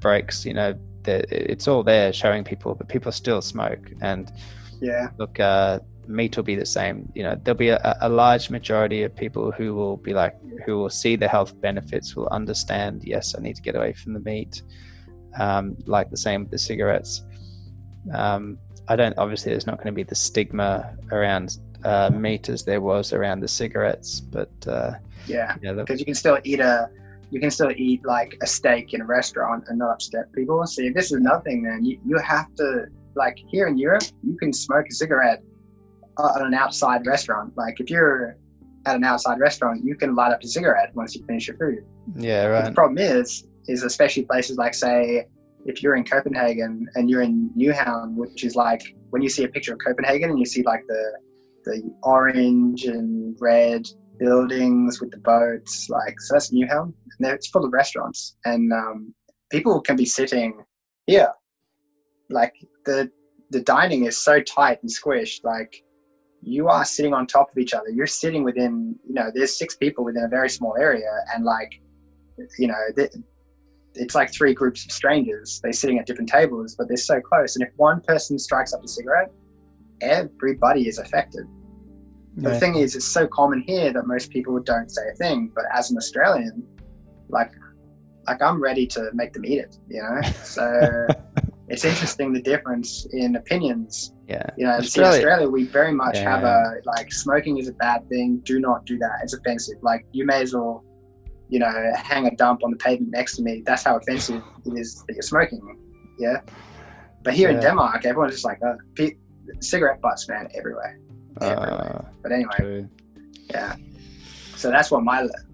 breaks. You know. It's all there showing people, but people still smoke. And look, meat will be the same. You know, there'll be a large majority of people who will be like, who will see the health benefits, will understand, yes, I need to get away from the meat. Like the same with the cigarettes. Obviously there's not going to be the stigma around meat as there was around the cigarettes, but because you can still eat like a steak in a restaurant and not upset people. See, this is another thing, man. You have to, like, here in Europe, you can smoke a cigarette at an outside restaurant. Like, if you're at an outside restaurant, you can light up a cigarette once you finish your food. Yeah, right. But the problem is especially places like, say, if you're in Copenhagen and you're in Nyhavn, which is like, when you see a picture of Copenhagen and you see like the orange and red buildings with the boats, like, so that's Nyhavn. And it's full of restaurants, and people can be sitting here. Like, the dining is so tight and squished, like, you are sitting on top of each other. You're sitting within, you know, there's 6 people within a very small area, and like, you know, it's like 3 groups of strangers. They're sitting at different tables, but they're so close. And if one person strikes up a cigarette, everybody is affected. Yeah. The thing is, it's so common here that most people don't say a thing. But as an Australian, like I'm ready to make them eat it, you know? So it's interesting, the difference in opinions. Yeah. You know, in Australia, we very much have a, like, smoking is a bad thing. Do not do that. It's offensive. Like, you may as well, you know, hang a dump on the pavement next to me. That's how offensive it is that you're smoking. Yeah. But here in Denmark, everyone's just like, cigarette butts, man, everywhere. But anyway, true. Yeah. So that's what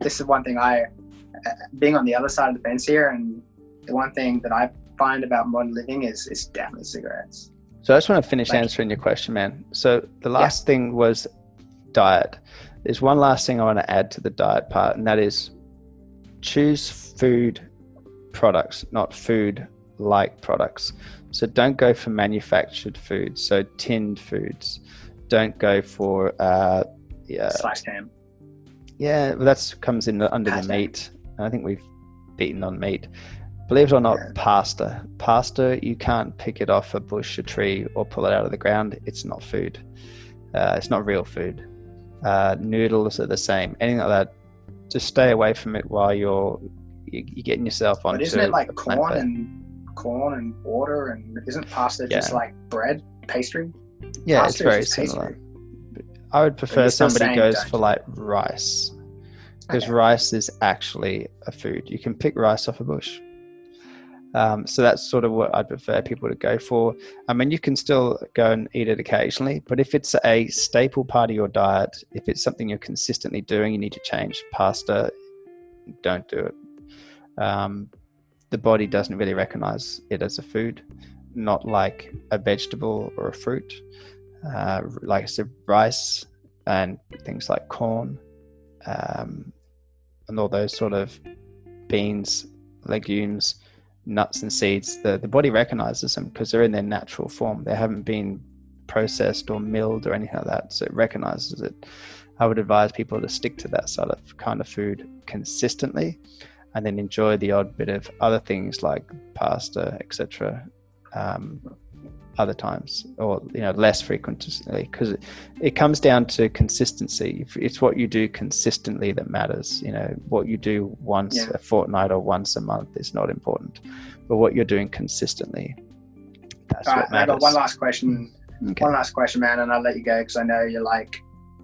this is one thing being on the other side of the fence here, and the one thing that I find about modern living is definitely cigarettes. So I just want to finish answering your question, man. So the last thing was diet. There's one last thing I want to add to the diet part, and that is choose food products, not food-like products. So don't go for manufactured foods, so tinned foods. Don't go for sliced ham. Yeah, well, that comes in under the meat. I think we've beaten on meat. Believe it or not, pasta, you can't pick it off a bush, a tree, or pull it out of the ground. It's not food. It's not real food. Noodles are the same. Anything like that, just stay away from it while you're getting yourself onto. But isn't it like corn and water, and isn't pasta just like bread, pastry? Yeah, pasta, it's very similar. I would prefer somebody goes for like rice, because rice is actually a food. You can pick rice off a bush. So that's sort of what I'd prefer people to go for. I mean, you can still go and eat it occasionally, but if it's a staple part of your diet, if it's something you're consistently doing, you need to change. Pasta, don't do it. The body doesn't really recognize it as a food, not like a vegetable or a fruit. Like I said, rice and things like corn, and all those sort of beans, legumes, nuts and seeds, the body recognizes them because they're in their natural form. They haven't been processed or milled or anything like that, so it recognizes it. I would advise people to stick to that sort of kind of food consistently, and then enjoy the odd bit of other things like pasta, etc. Other times, or, you know, less frequently, because it comes down to consistency. It's what you do consistently that matters. You know, what you do once a fortnight or once a month is not important, but what you're doing consistently, that's what matters. I got one last question, man, and I'll let you go, because I know you're like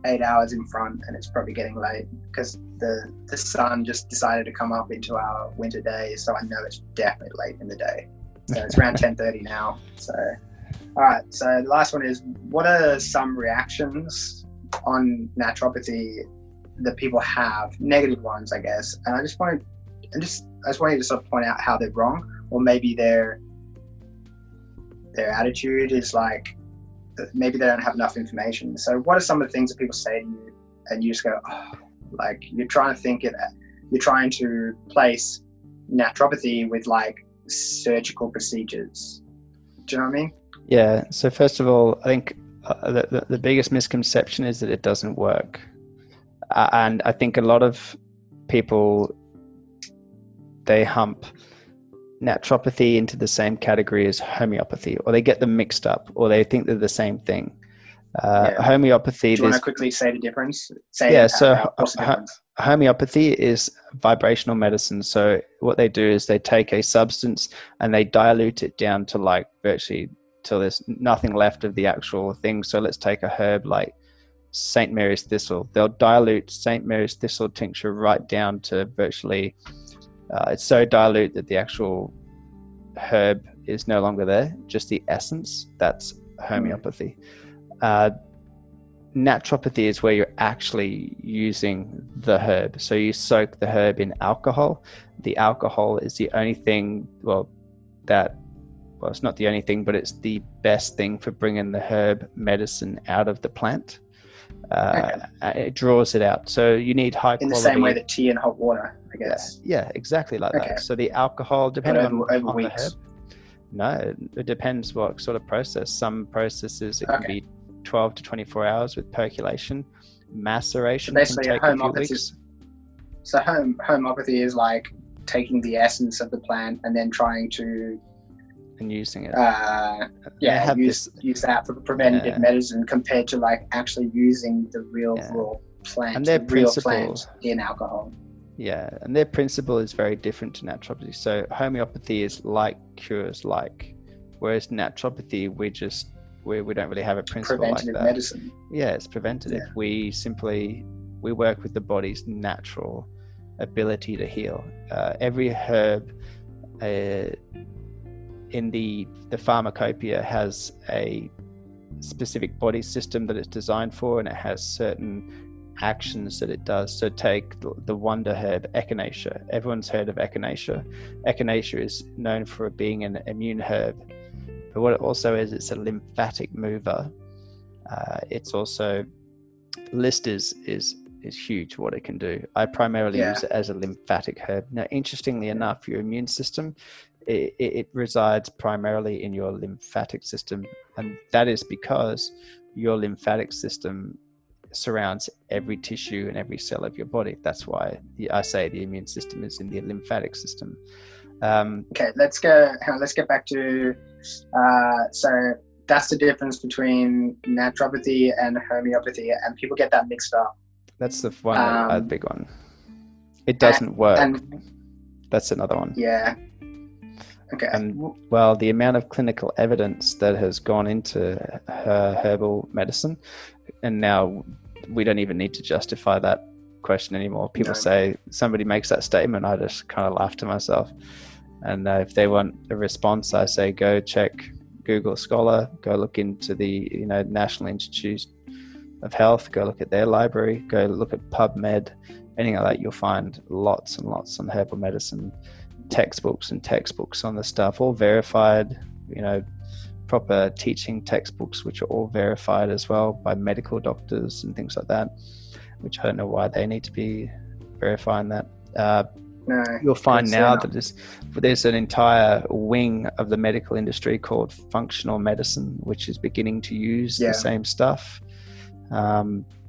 8 hours in front and it's probably getting late, because the sun just decided to come up into our winter day, so I know it's definitely late in the day. So it's around 10:30 now. So, all right. So the last one is, what are some reactions on naturopathy that people have? Negative ones, I guess. And I just wanted to sort of point out how they're wrong, or maybe their attitude is like, maybe they don't have enough information. So what are some of the things that people say to you, and you just go, oh, like, you're trying to place naturopathy with like surgical procedures. Do you know what I mean? Yeah. So first of all, I think the biggest misconception is that it doesn't work, and I think a lot of people, they hump naturopathy into the same category as homeopathy, or they get them mixed up, or they think they're the same thing. Homeopathy. Do you want to quickly say the difference? Homeopathy is vibrational medicine. So what they do is they take a substance and they dilute it down to like virtually till there's nothing left of the actual thing. So let's take a herb like St. Mary's thistle. They'll dilute St. Mary's thistle tincture right down to virtually it's so dilute that the actual herb is no longer there, just the essence. That's homeopathy. Naturopathy is where you're actually using the herb. So you soak the herb in alcohol. The alcohol is the only thing, it's not the only thing, but it's the best thing for bringing the herb medicine out of the plant. It draws it out. So you need high in quality. In the same way that tea and hot water, I guess. Yeah, exactly like that. So the alcohol, depending on the herb. No, it depends what sort of process. Some processes, it can be 12 to 24 hours with percolation. Maceration so basically can take a few weeks. Homeopathy is like taking the essence of the plant and then trying to... And using it. Use that for preventative medicine compared to like actually using the real plant, and plant in alcohol. Yeah, and their principle is very different to naturopathy. So homeopathy is like cures like, whereas naturopathy, we don't really have a principle preventative like that. Preventative medicine. Yeah, it's preventative. Yeah. We work with the body's natural ability to heal. Every herb in the pharmacopoeia has a specific body system that it's designed for, and it has certain actions that it does. So take the wonder herb Echinacea. Everyone's heard of Echinacea. Echinacea is known for being an immune herb, but what it also is, it's a lymphatic mover. It's also listers is huge what it can do. I primarily use it as a lymphatic herb. Now, interestingly enough, your immune system, it resides primarily in your lymphatic system, and that is because your lymphatic system surrounds every tissue and every cell of your body. That's why I say the immune system is in the lymphatic system. Let's get back to so that's the difference between naturopathy and homeopathy, and people get that mixed up. That's the one, a big one. It doesn't work. That's another one. Okay. And the amount of clinical evidence that has gone into herbal medicine, and now we don't even need to justify that question anymore. People say somebody makes that statement, I just kind of laugh to myself. And if they want a response, I say go check Google Scholar, go look into the National Institute of Health, go look at their library, go look at PubMed, anything like that. You'll find lots and lots on herbal medicine. Textbooks and textbooks on the stuff, all verified, proper teaching textbooks, which are all verified as well by medical doctors and things like that, which I don't know why they need to be verifying that. You'll find now that there's an entire wing of the medical industry called functional medicine, which is beginning to use the same stuff.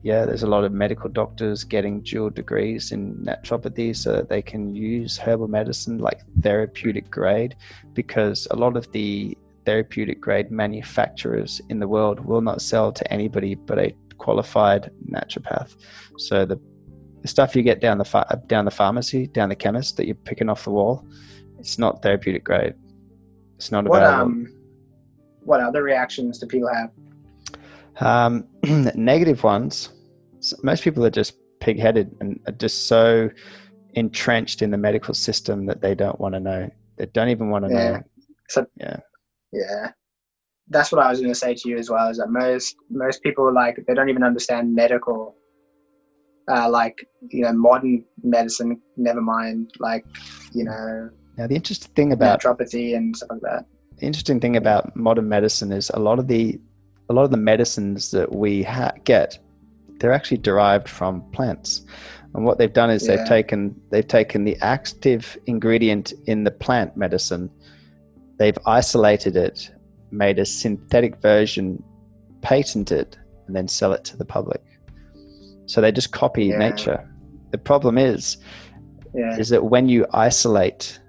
There's a lot of medical doctors getting dual degrees in naturopathy so that they can use herbal medicine like therapeutic grade, because a lot of the therapeutic grade manufacturers in the world will not sell to anybody but a qualified naturopath. So the stuff you get down the pharmacy, down the chemist that you're picking off the wall, it's not therapeutic grade. It's not available. What other reactions do people have? Negative ones. Most people are just pig-headed and are just so entrenched in the medical system that they don't want to know. They don't even want to know. That's what I was going to say to you as well, is that most people, like, they don't even understand medical, modern medicine, never mind, Now, the interesting thing about naturopathy and stuff like that. The interesting thing about modern medicine is a lot of the medicines that we get, they're actually derived from plants. And what they've done is they've taken the active ingredient in the plant medicine, they've isolated it, made a synthetic version, patent it, and then sell it to the public. So they just copy nature. The problem is that when you isolate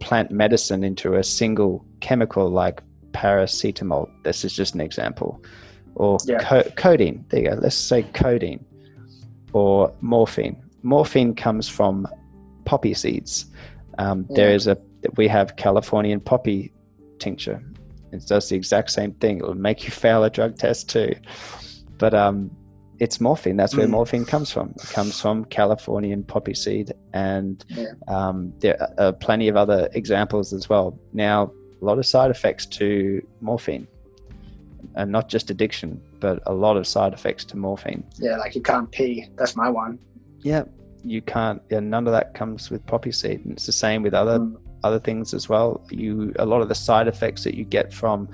plant medicine into a single chemical like Paracetamol, this is just an example, or codeine. There you go. Let's say codeine or morphine. Morphine comes from poppy seeds. We have Californian poppy tincture. It does the exact same thing. It'll make you fail a drug test too. But it's morphine. That's where morphine comes from. It comes from Californian poppy seed, and there are plenty of other examples as well. Now, a lot of side effects to morphine, and not just addiction, but a lot of side effects to morphine. Yeah, like you can't pee. That's my one. Yeah, you can't. And none of that comes with poppy seed. And it's the same with other things as well. A lot of the side effects that you get from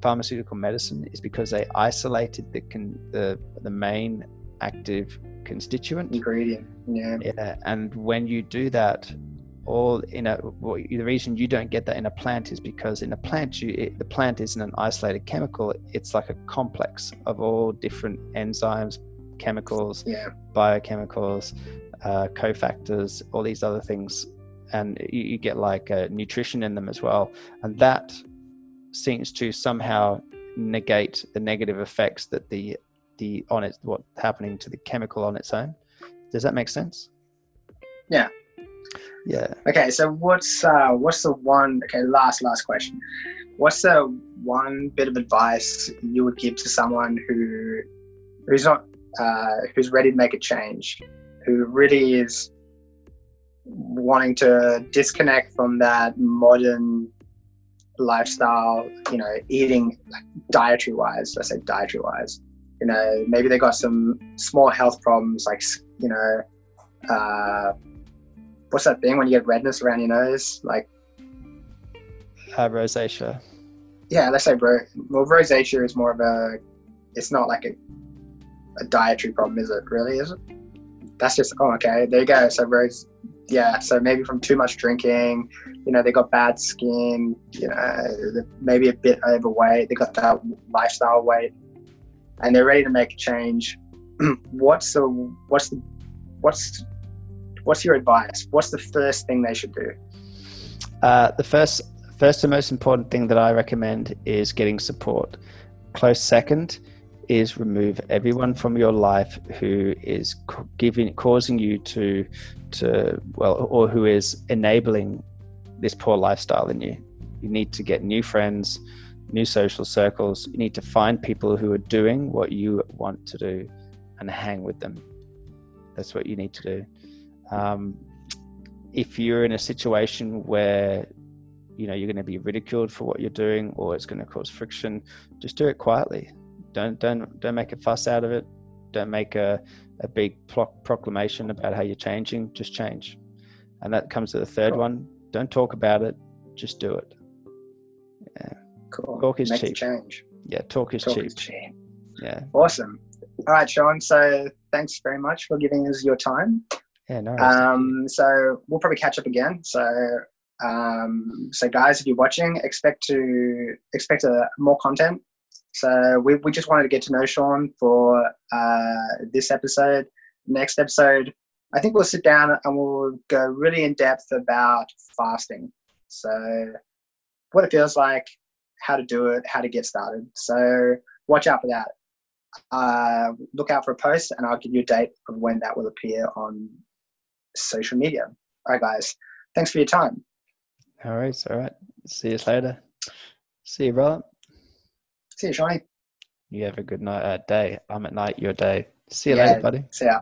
pharmaceutical medicine is because they isolated the main active constituent ingredient. Yeah. And when you do that, the reason you don't get that in a plant is because in a plant, the plant isn't an isolated chemical. It's like a complex of all different enzymes, chemicals, biochemicals, cofactors, all these other things. And you get like nutrition in them as well. And that seems to somehow negate the negative effects that what's happening to the chemical on its own. Does that make sense? Yeah. Yeah. Okay. So what's the one? Okay. Last question. What's the one bit of advice you would give to someone who's not who's ready to make a change, who really is wanting to disconnect from that modern lifestyle, eating, like dietary wise, maybe they got some small health problems, like, what's that thing when you get redness around your nose, like rosacea? Yeah, let's say rosacea is more of it's not like a dietary problem, is it? Really, is it? That's just, oh, okay, there you go. So so maybe from too much drinking, they got bad skin, maybe a bit overweight, they got that lifestyle weight, and they're ready to make a change. What's your advice? What's the first thing they should do? The first and most important thing that I recommend is getting support. Close second is remove everyone from your life who is causing you or who is enabling this poor lifestyle in you. You need to get new friends, new social circles. You need to find people who are doing what you want to do and hang with them. That's what you need to do. If you're in a situation where you're going to be ridiculed for what you're doing, or it's going to cause friction, just do it quietly. Don't make a fuss out of it. Don't make a big proclamation about how you're changing. Just change. And that comes to the third one. Don't talk about it. Just do it. Yeah. Cool. Talk is cheap. Change. Yeah, talk is cheap. Yeah. Awesome. All right, Sean. So thanks very much for giving us your time. Yeah, no worries. So we'll probably catch up again. So guys, if you're watching, expect more content. So we just wanted to get to know Sean for this episode. Next episode, I think we'll sit down and we'll go really in depth about fasting. So what it feels like, how to do it, how to get started. So watch out for that. Look out for a post, and I'll give you a date of when that will appear on social media. All right, guys. Thanks for your time. All right. All right. See you later. See you, brother. See you, Shawnee. You have a good night, day. I'm at night, your day. See you later, buddy. See ya.